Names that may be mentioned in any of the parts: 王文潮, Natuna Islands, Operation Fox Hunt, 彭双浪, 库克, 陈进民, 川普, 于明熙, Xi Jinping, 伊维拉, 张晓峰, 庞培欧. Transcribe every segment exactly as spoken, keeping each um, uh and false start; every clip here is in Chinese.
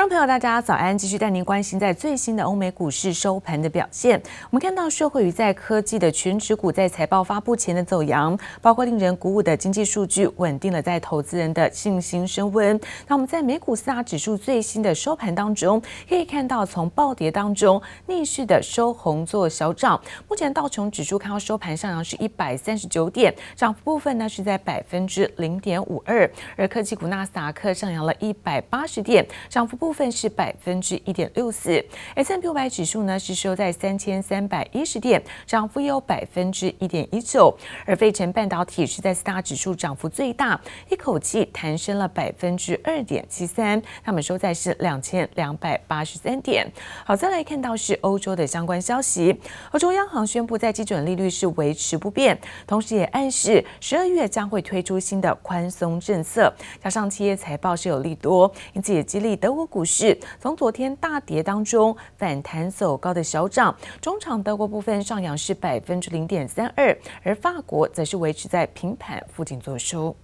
观众朋友，大家早安！继续带您关心在最新的欧美股市收盘的表现。我们看到社会与在科技的全指股在财报发布前的走扬，包括令人鼓舞的经济数据，稳定了在投资人的信心升温。那我们在美股四大指数最新的收盘当中，可以看到从暴跌当中逆势的收红做小涨。目前道琼指数看到收盘上扬是一百三十九点，涨幅部分呢是在百分之零点五二，而科技股纳斯达克上扬了一百八十点，涨幅部分是百分之一点六四 ，S and P 五百指数呢是收在三千三百一十点，涨幅有百分之一点一九。而费城半导体是在四大指数涨幅最大，一口气弹升了百分之二点七三，他们收在是两千两百八十三点。好，再来看到是欧洲的相关消息，欧洲央行宣布在基准利率是维持不变，同时也暗示十二月将会推出新的宽松政策，加上企业财报是有利多，因此也激励德国股市从昨天大跌当中反弹走高的小涨，中场德国部分上扬是百分之零点三二，而法国则是维持在平盘附近做收。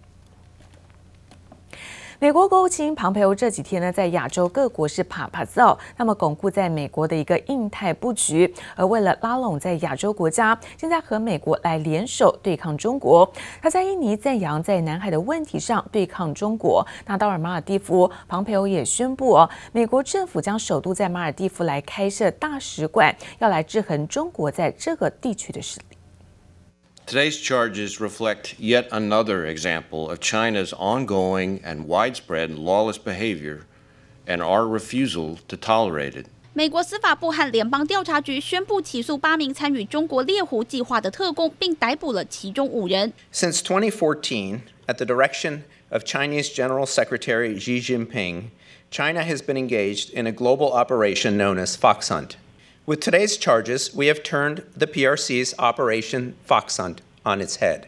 美国国务卿庞培欧这几天呢，在亚洲各国是啪啪造，那么巩固在美国的一个印太布局。而为了拉拢在亚洲国家，现在和美国来联手对抗中国。他在印尼赞扬在南海的问题上对抗中国。那到了马尔地夫，庞培欧也宣布哦，美国政府将首度在马尔地夫来开设大使馆，要来制衡中国在这个地区的势力。Today's charges reflect yet another example of China's ongoing and widespread lawless behavior and our refusal to tolerate it.美国司法部和联邦调查局宣布起诉八名参与中国猎狐计划的特工，并逮捕了其中五人。Since twenty fourteen, at the direction of Chinese General Secretary Xi Jinping, China has been engaged in a global operation known as Fox Hunt.With today's charges, we have turned the P R C's Operation Fox Hunt on its head.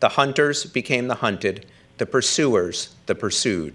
The hunters became the hunted, the pursuers the pursued.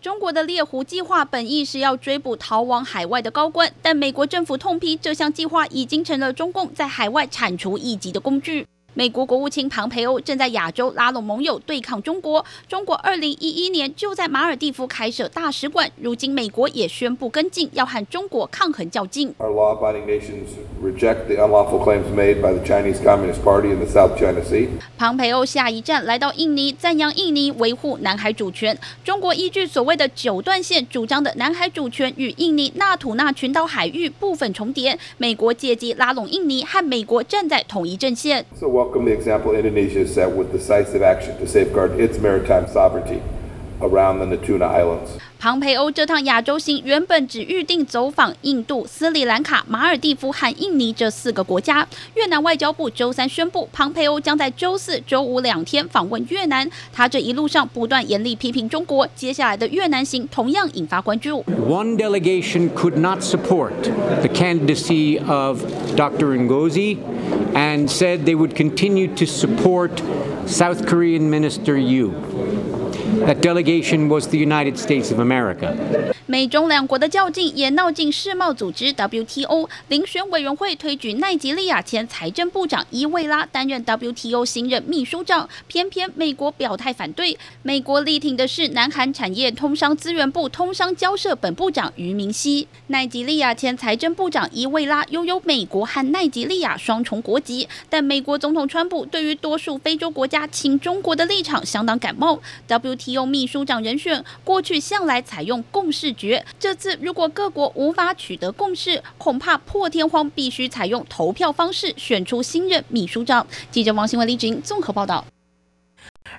中国的猎狐计划本意是要追捕逃往海外的高官，但美国政府痛批这项计划已经成了中共在海外铲除异己的工具。美国国务卿庞培欧正在亚洲拉拢盟友对抗中国。中国二零一一年就在马尔地夫开设大使馆，如今美国也宣布跟进，要和中国抗衡较劲。Our law-abiding nations reject the unlawful claims made by the Chinese Communist Party in the South China Sea. 庞培欧下一站来到印尼，赞扬印尼维护南海主权。中国依据所谓的九段线主张的南海主权与印尼纳土纳群岛海域部分重叠，美国借机拉拢印尼和美国站在同一阵线。Welcome the example Indonesia set with decisive action to safeguard its maritime sovereignty around the Natuna Islands. 庞培欧这趟亚洲行原本只预定走访印度、斯里兰卡、马尔地夫和印尼这四个国家。越南外交部周三宣布，庞培欧将在周四、周五两天访问越南。他这一路上不断严厉批评中国，接下来的越南行同样引发关注。One delegation could not support the candidacy of Doctor Ngozi.And said they would continue to support South Korean Minister Yu. That delegation was the United States of America.美中两国的较劲也闹进世贸组织 W T O， 遴选委员会推举奈及利亚前财政部长伊维拉担任 W T O 新任秘书长，偏偏美国表态反对。美国力挺的是南韩产业通商资源部通商交涉本部长于明熙。奈及利亚前财政部长伊维拉拥有美国和奈及利亚双重国籍，但美国总统川普对于多数非洲国家亲中国的立场相当感冒。W T O 秘书长人选过去向来采用共识，这次如果各国无法取得共识，恐怕破天荒必须采用投票方式选出新任秘书长。记者王新文、李志英综合报道。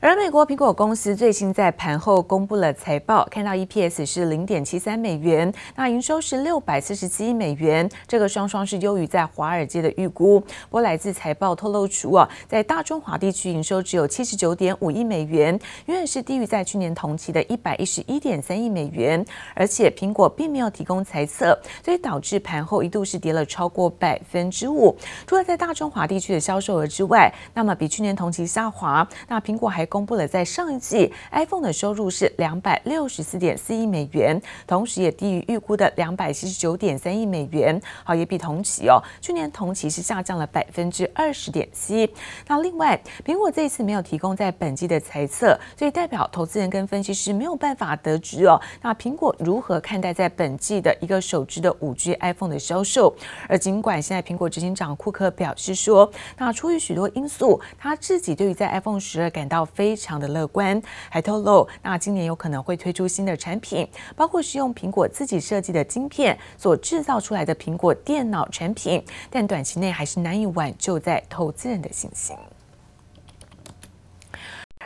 而美国苹果公司最新在盘后公布了财报，看到 E P S 是 零点七三 美元，那营收是六百四十七亿美元，这个双双是优于在华尔街的预估。不过来自财报透露出啊，在大中华地区营收只有 七十九点五 亿美元，远远是低于在去年同期的 一百一十一点三 亿美元，而且苹果并没有提供财测，所以导致盘后一度是跌了超过 百分之五。除了在大中华地区的销售额之外，那么比去年同期下滑，那苹果还公布了在上一季 iPhone 的收入是 两百六十四点四亿美元，同时也低于预估的 两百七十九点三亿美元，好，也比同期哦，去年同期是下降了 百分之二十点七。那另外，苹果这一次没有提供在本季的财测，所以代表投资人跟分析师没有办法得知哦，那苹果如何看待在本季的一个手机的 五G iPhone 的销售？而尽管现在苹果执行长库克表示说，那出于许多因素，他自己对于在 iPhone 十二感到非常的乐观，还透露，那今年有可能会推出新的产品，包括是用苹果自己设计的晶片所制造出来的苹果电脑产品，但短期内还是难以挽救在投资人的信心。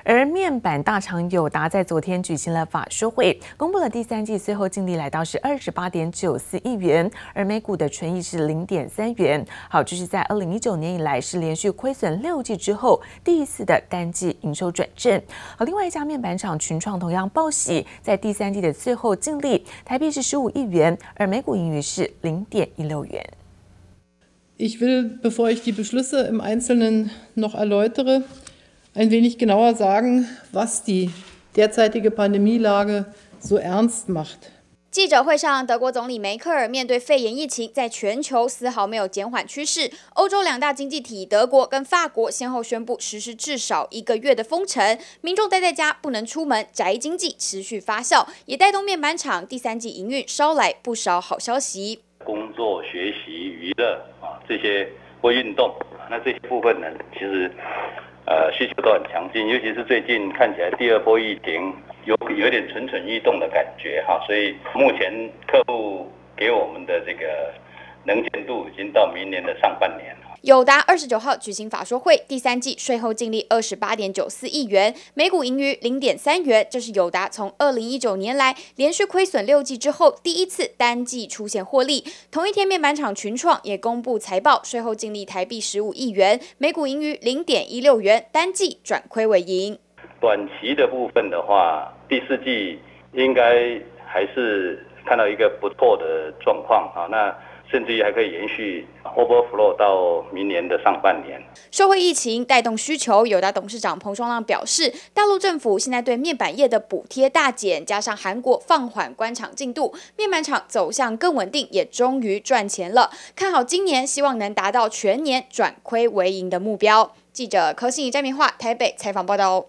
而面板大厂友达在昨天举行了法说会，公布了第三季最后净利来到是 二十八点九四亿元，而每股的纯益是 零点三元。好，这是在二零一九年以来是连续亏损六季之后第一次的单季营收转正。好，另外一家面板厂群创同样报喜，在第三季的最后净利台币是十五亿元，而每股盈余是 零点一六元。Ich will, bevor ich die Beschlüsse im Einzelnen noch erläutere,ein wenig genauer sagen, was die derzeitige Pandemielage so ernst macht.记者会上，德国总理梅克尔面对肺炎疫情在全球丝毫没有减缓趋势。欧洲两大经济体德国跟法国先后宣布实施至少一个月的封城，民众待在家不能出门，宅经济持续发酵，也带动面板厂第三季营运捎来不少好消息。工作、学习、娱乐啊，这些或运动，那这些部分呢，其实。呃，需求都很强劲，尤其是最近看起来第二波疫情有有点蠢蠢欲动的感觉哈，所以目前客户给我们的这个能见度已经到明年的上半年。友达二十九号举行法说会，第三季税后净利二十八点九四亿元，每股盈余零点三元，这是友达从二零一九年来连续亏损六季之后第一次单季出现获利。同一天，面板厂群创也公布财报，税后净利台币十五亿元，每股盈余零点一六元，单季转亏为盈。短期的部分的话，第四季应该还是看到一个不错的状况啊，那。甚至于还可以延续 overflow 到明年的上半年。受惠疫情带动需求，友达董事长彭双浪表示，大陆政府现在对面板业的补贴大减，加上韩国放缓关厂进度，面板厂走向更稳定，也终于赚钱了。看好今年，希望能达到全年转亏为盈的目标。记者柯信怡、詹明桦台北采访报道。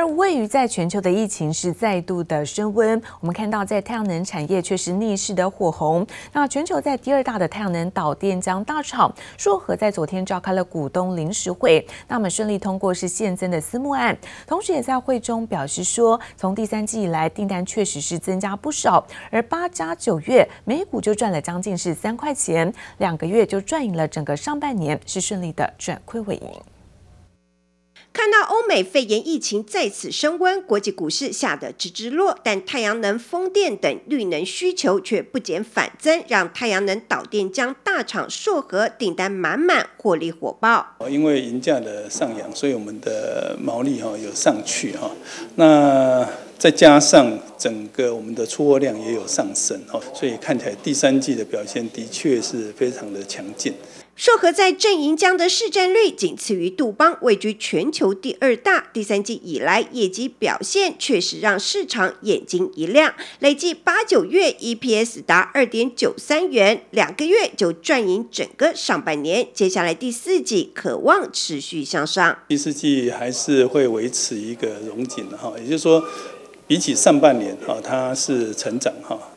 而位于在全球的疫情是再度的升温，我们看到在太阳能产业却是逆势的火红。那全球在第二大的太阳能导电浆大厂硕和在昨天召开了股东临时会，那么顺利通过是现增的私募案，同时也在会中表示说，从第三季以来订单确实是增加不少，而八加九月每股就赚了将近是三块钱，两个月就赚赢了整个上半年，是顺利的转亏为盈。看到欧美肺炎疫情再次升温，国际股市吓得直直落，但太阳能、风电等绿能需求却不减反增，让太阳能导电浆大厂硕和订单满满，获利火爆。因为银价的上扬，所以我们的毛利有上去，那再加上整个我们的出货量也有上升，所以看起来第三季的表现的确是非常的强劲。硕和在正营浆的市占率仅次于杜邦，位居全球第二大。第三季以来业绩表现确实让市场眼睛一亮，累计八九月 E P S 达 二点九三元，两个月就赚赢整个上半年。接下来第四季可望持续向上。第四季还是会维持一个荣景，也就是说比起上半年它是成长。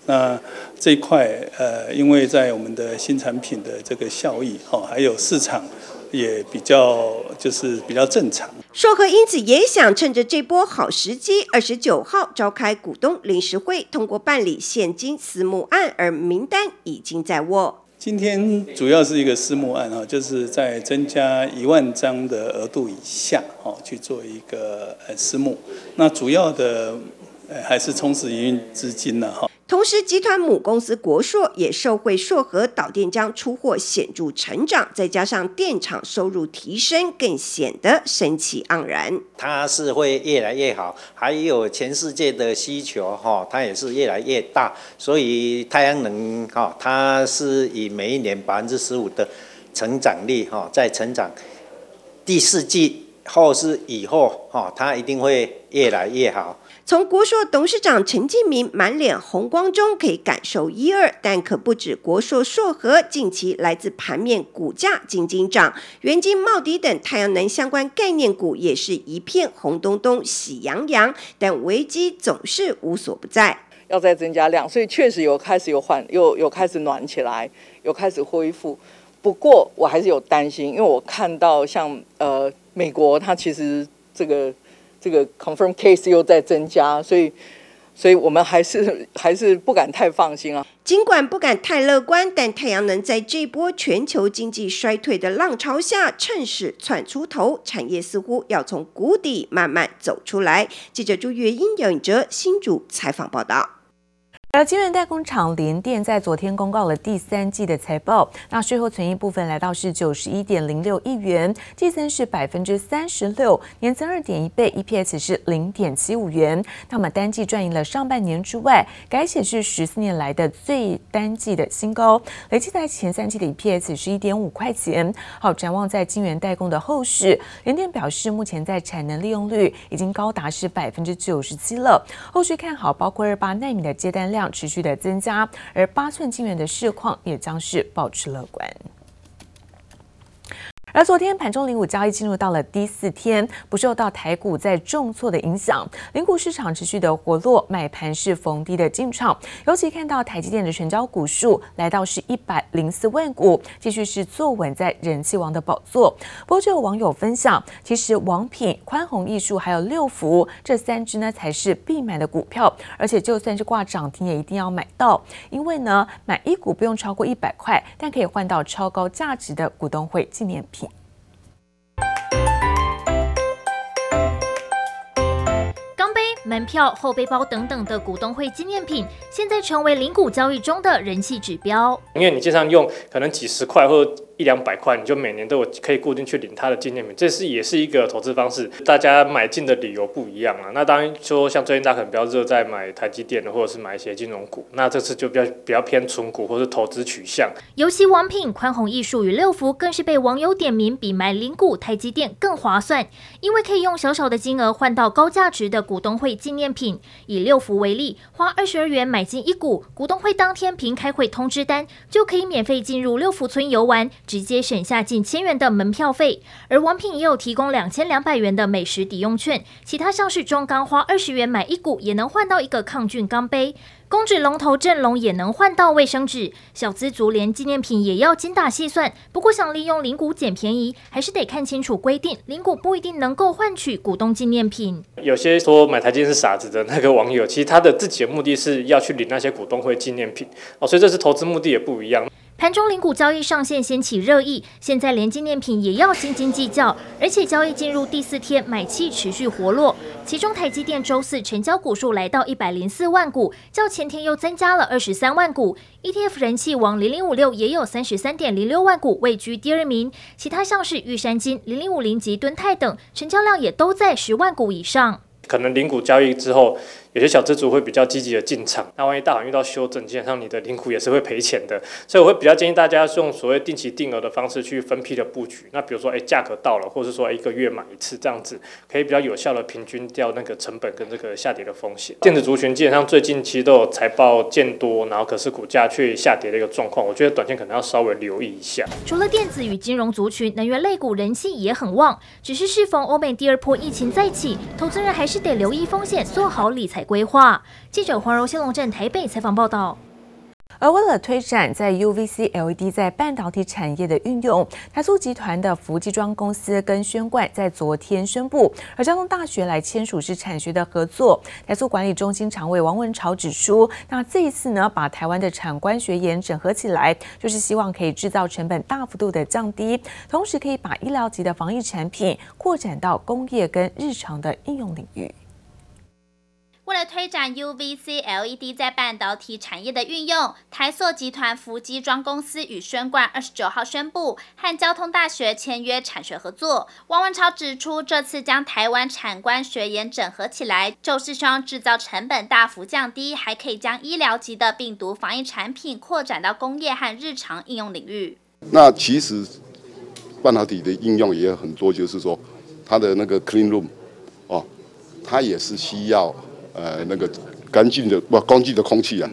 那这一块呃，因为在我们的新产品的这个效益还有市场也比较就是比较正常。硕和因此也想趁着这波好时机，二十九号召开股东临时会，通过办理现金私募案，而名单已经在握。今天主要是一个私募案，就是在增加一万张的额度以下去做一个私募，那主要的还是充实营运资金。同时集团母公司国硕也受惠硕和导电浆出货显著成长，再加上电厂收入提升，更显得生气盎然。它是会越来越好，还有全世界的需求它也是越来越大，所以太阳能它是以每一年 百分之十五 的成长率在成长。第四季后市以后哈，它一定会越来越好。从国硕董事长陈进民满脸红光中可以感受一二，但可不止国硕硕和近期来自盘面股价紧紧涨，元晶、茂迪等太阳能相关概念股也是一片红咚咚、喜洋洋，但危机总是无所不在，要再增加量，所以确实有开始有缓，有有开始暖起来，有开始恢复。不过我还是有担心，因为我看到像呃美国，它其实这个。这个 confirm case 又在增加，所以，所以我们还是还是不敢太放心啊。尽管不敢太乐观，但太阳能在这波全球经济衰退的浪潮下，趁势窜出头，产业似乎要从谷底慢慢走出来。记者朱月英、姚颖哲新竹采访报道。而晶圆代工厂联电在昨天公告了第三季的财报，那税后存益部分来到是 九十一点零六亿元，季增是 百分之三十六， 年增 二点一倍， E P S 是 零点七五元。那么单季赚赢了上半年之外，改写是十四年来的最单季的新高，累计在前三季的 E P S 是 一点五块钱。好，展望在晶圆代工的后市，联电表示目前在产能利用率已经高达是 百分之九十七 了，后续看好包括二十八奈米的接单量持续的增加，而八寸晶圆的市况也将是保持乐观。而昨天盘中零股交易进入到了第四天，不受到台股在重挫的影响，零股市场持续的活络，买盘是逢低的进场，尤其看到台积电的成交股数来到是一百零四万股，继续是坐稳在人气王的宝座。不过就有网友分享，其实王品、宽宏艺术还有六福这三支呢才是必买的股票，而且就算是挂涨停也一定要买到，因为呢买一股不用超过一百块，但可以换到超高价值的股东会纪念品。钢杯、门票、后背包等等的股东会纪念品，现在成为零股交易中的人气指标。因为你经常用，可能几十块或一两百块，你就每年都有可以固定去领它的纪念品，这是也是一个投资方式。大家买进的理由不一样啊。那当然说，像最近大家可能比较热在买台积电的，或者是买一些金融股，那这次就比较比较偏纯股或是投资取向。尤其王品、宽宏艺术与六福更是被网友点名比买零股台积电更划算，因为可以用小小的金额换到高价值的股东会纪念品。以六福为例，花二十二元买进一股，股东会当天凭开会通知单就可以免费进入六福村游玩。直接省下近千元的门票费，而王品也有提供两千两百元的美食抵用券。其他像是中钢花二十元买一股，也能换到一个抗菌钢杯；公纸龙头正龙也能换到卫生纸。小资族连纪念品也要精打细算，不过想利用零股捡便宜，还是得看清楚规定，零股不一定能够换取股东纪念品。有些说买台积电是傻子的那个网友，其实他的自己的目的是要去领那些股东会纪念品哦，所以这次投资目的也不一样。盘中零股交易上线掀起热议，现在连纪念品也要斤斤计较，而且交易进入第四天，买气持续活络。其中台积电周四成交股数来到一百零四万股，较前天又增加了二十三万股。E T F 人气王零零五六也有 三十三点零六万股，位居第二名。其他像是玉山金、零零五零及敦泰等，成交量也都在十万股以上。可能零股交易之后，有些小资族会比较积极的进场，那万一大盘遇到修正，基本上你的零股也是会赔钱的，所以我会比较建议大家用所谓定期定额的方式去分批的布局。那比如说，哎，价格到了，或是说一个月买一次这样子，可以比较有效的平均掉那个成本跟这个下跌的风险。电子族群基本上最近其实都有财报见多，然后可是股价却下跌的一个状况，我觉得短线可能要稍微留意一下。除了电子与金融族群，能源类股人气也很旺，只是适逢欧美第二波疫情再起，投资人还是得留意风险，做好理财规划。记者黄柔仙龙镇台北采访报道。而为了推展在 U V C L E D 在半导体产业的运用，台塑集团的福基庄公司跟宣冠在昨天宣布，而交通大学来签署是产学的合作。台塑管理中心常委王文潮指出，那这一次呢，把台湾的产官学研整合起来，就是希望可以制造成本大幅度的降低，同时可以把医疗级的防疫产品扩展到工业跟日常的应用领域。为了推展 U V C L E D 在半导体产业的运用，台塑集团福基庄公司与宣冠二十九号宣布和交通大学签约产学合作。王文潮指出，这次将台湾产官学研整合起来，就是希望制造成本大幅降低，还可以将医疗级的病毒防疫产品扩展到工业和日常应用领域。那其实半导体的应用也很多，就是说它的那个 clean room， 哦，它也是需要呃那个干净的不干净的空气啊，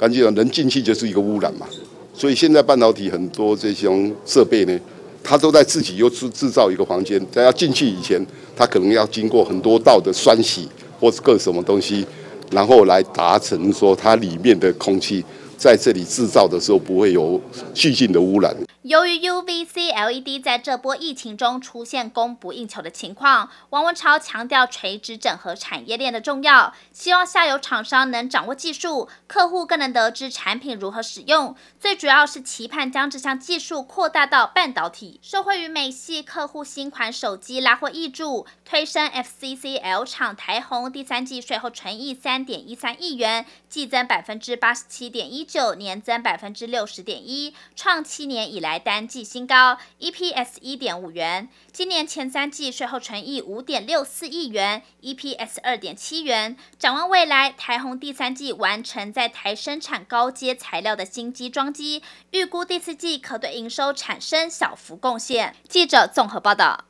干净的人进去就是一个污染嘛。所以现在半导体很多这种设备呢，它都在自己又制制造一个房间，在要进去以前，它可能要经过很多道的酸洗或是各什么东西，然后来达成说它里面的空气。 在这里制造的时候不会有细菌的污染。由于 U V C L E D 在这波疫情中出现供不应求的情况，王文潮强调垂直整合产业链的重要，希望下游厂商能掌握技术，客户更能得知产品如何使用。最主要是期盼将这项技术扩大到半导体。受惠于美系客户新款手机拉货挹注，推升 F C C L 厂台宏第三季税后纯益 三点一三亿元，季增 百分之八十七点一。 九年增百分之六十点一，创七年以来单季新高 ，E P S 一点五元。今年前三季税后纯益五点六四亿元 ，E P S 二点七元。展望未来，台宏第三季完成在台生产高阶材料的新机装机，预估第四季可对营收产生小幅贡献。记者综合报道。